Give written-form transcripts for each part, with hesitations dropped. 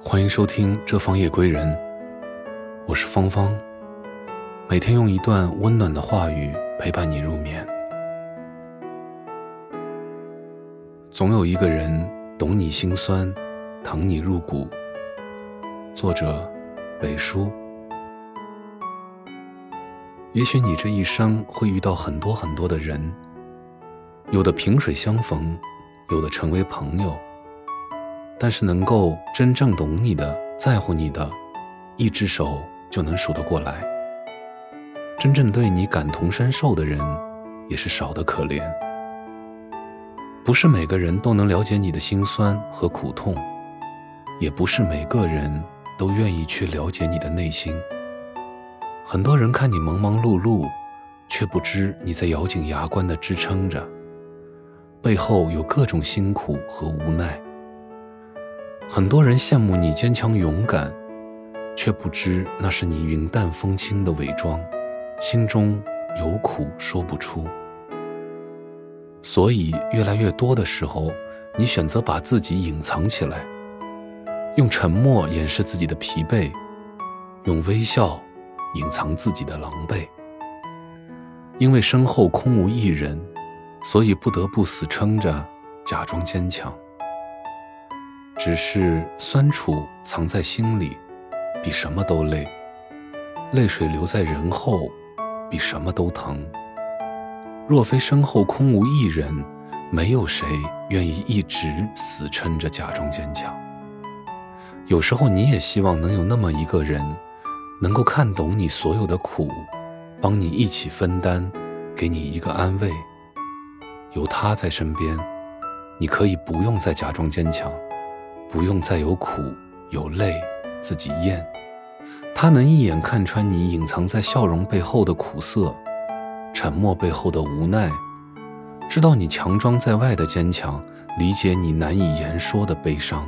欢迎收听《这方夜归人》，我是芳芳，每天用一段温暖的话语陪伴你入眠。总有一个人懂你心酸，疼你入骨。作者北叔。也许你这一生会遇到很多很多的人，有的萍水相逢，有的成为朋友，但是能够真正懂你的、在乎你的，一只手就能数得过来。真正对你感同身受的人也是少得可怜。不是每个人都能了解你的辛酸和苦痛，也不是每个人都愿意去了解你的内心。很多人看你忙忙碌碌，却不知你在咬紧牙关地支撑着，背后有各种辛苦和无奈。很多人羡慕你坚强勇敢，却不知那是你云淡风轻的伪装，心中有苦说不出。所以越来越多的时候，你选择把自己隐藏起来，用沉默掩饰自己的疲惫，用微笑隐藏自己的狼狈。因为身后空无一人，所以不得不死撑着，假装坚强。只是酸楚藏在心里，比什么都累；泪水留在人后，比什么都疼。若非身后空无一人，没有谁愿意一直死撑着假装坚强。有时候你也希望能有那么一个人，能够看懂你所有的苦，帮你一起分担，给你一个安慰。有他在身边，你可以不用再假装坚强，不用再有苦有累自己咽，他能一眼看穿你隐藏在笑容背后的苦涩，沉默背后的无奈，知道你强装在外的坚强，理解你难以言说的悲伤。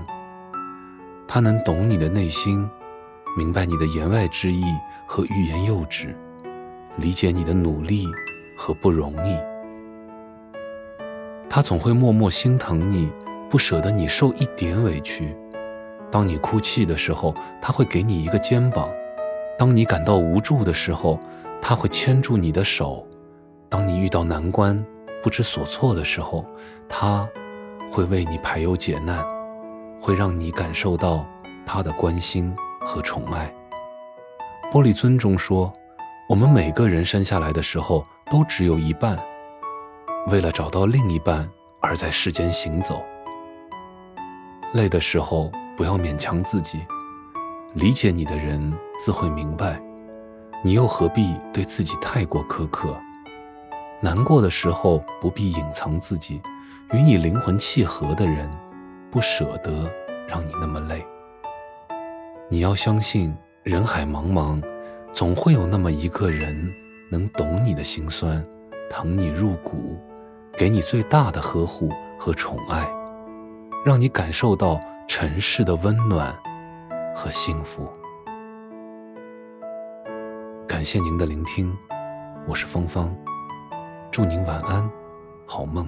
他能懂你的内心，明白你的言外之意和欲言又止，理解你的努力和不容易。他总会默默心疼你，不舍得你受一点委屈。当你哭泣的时候，他会给你一个肩膀；当你感到无助的时候，他会牵住你的手；当你遇到难关不知所措的时候，他会为你排忧解难，会让你感受到他的关心和宠爱。玻璃樽中说，我们每个人生下来的时候都只有一半，为了找到另一半而在世间行走。累的时候不要勉强自己，理解你的人自会明白，你又何必对自己太过苛刻。难过的时候不必隐藏自己，与你灵魂契合的人不舍得让你那么累。你要相信，人海茫茫，总会有那么一个人能懂你的心酸，疼你入骨，给你最大的呵护和宠爱，让你感受到尘世的温暖和幸福。感谢您的聆听，我是芳芳，祝您晚安，好梦。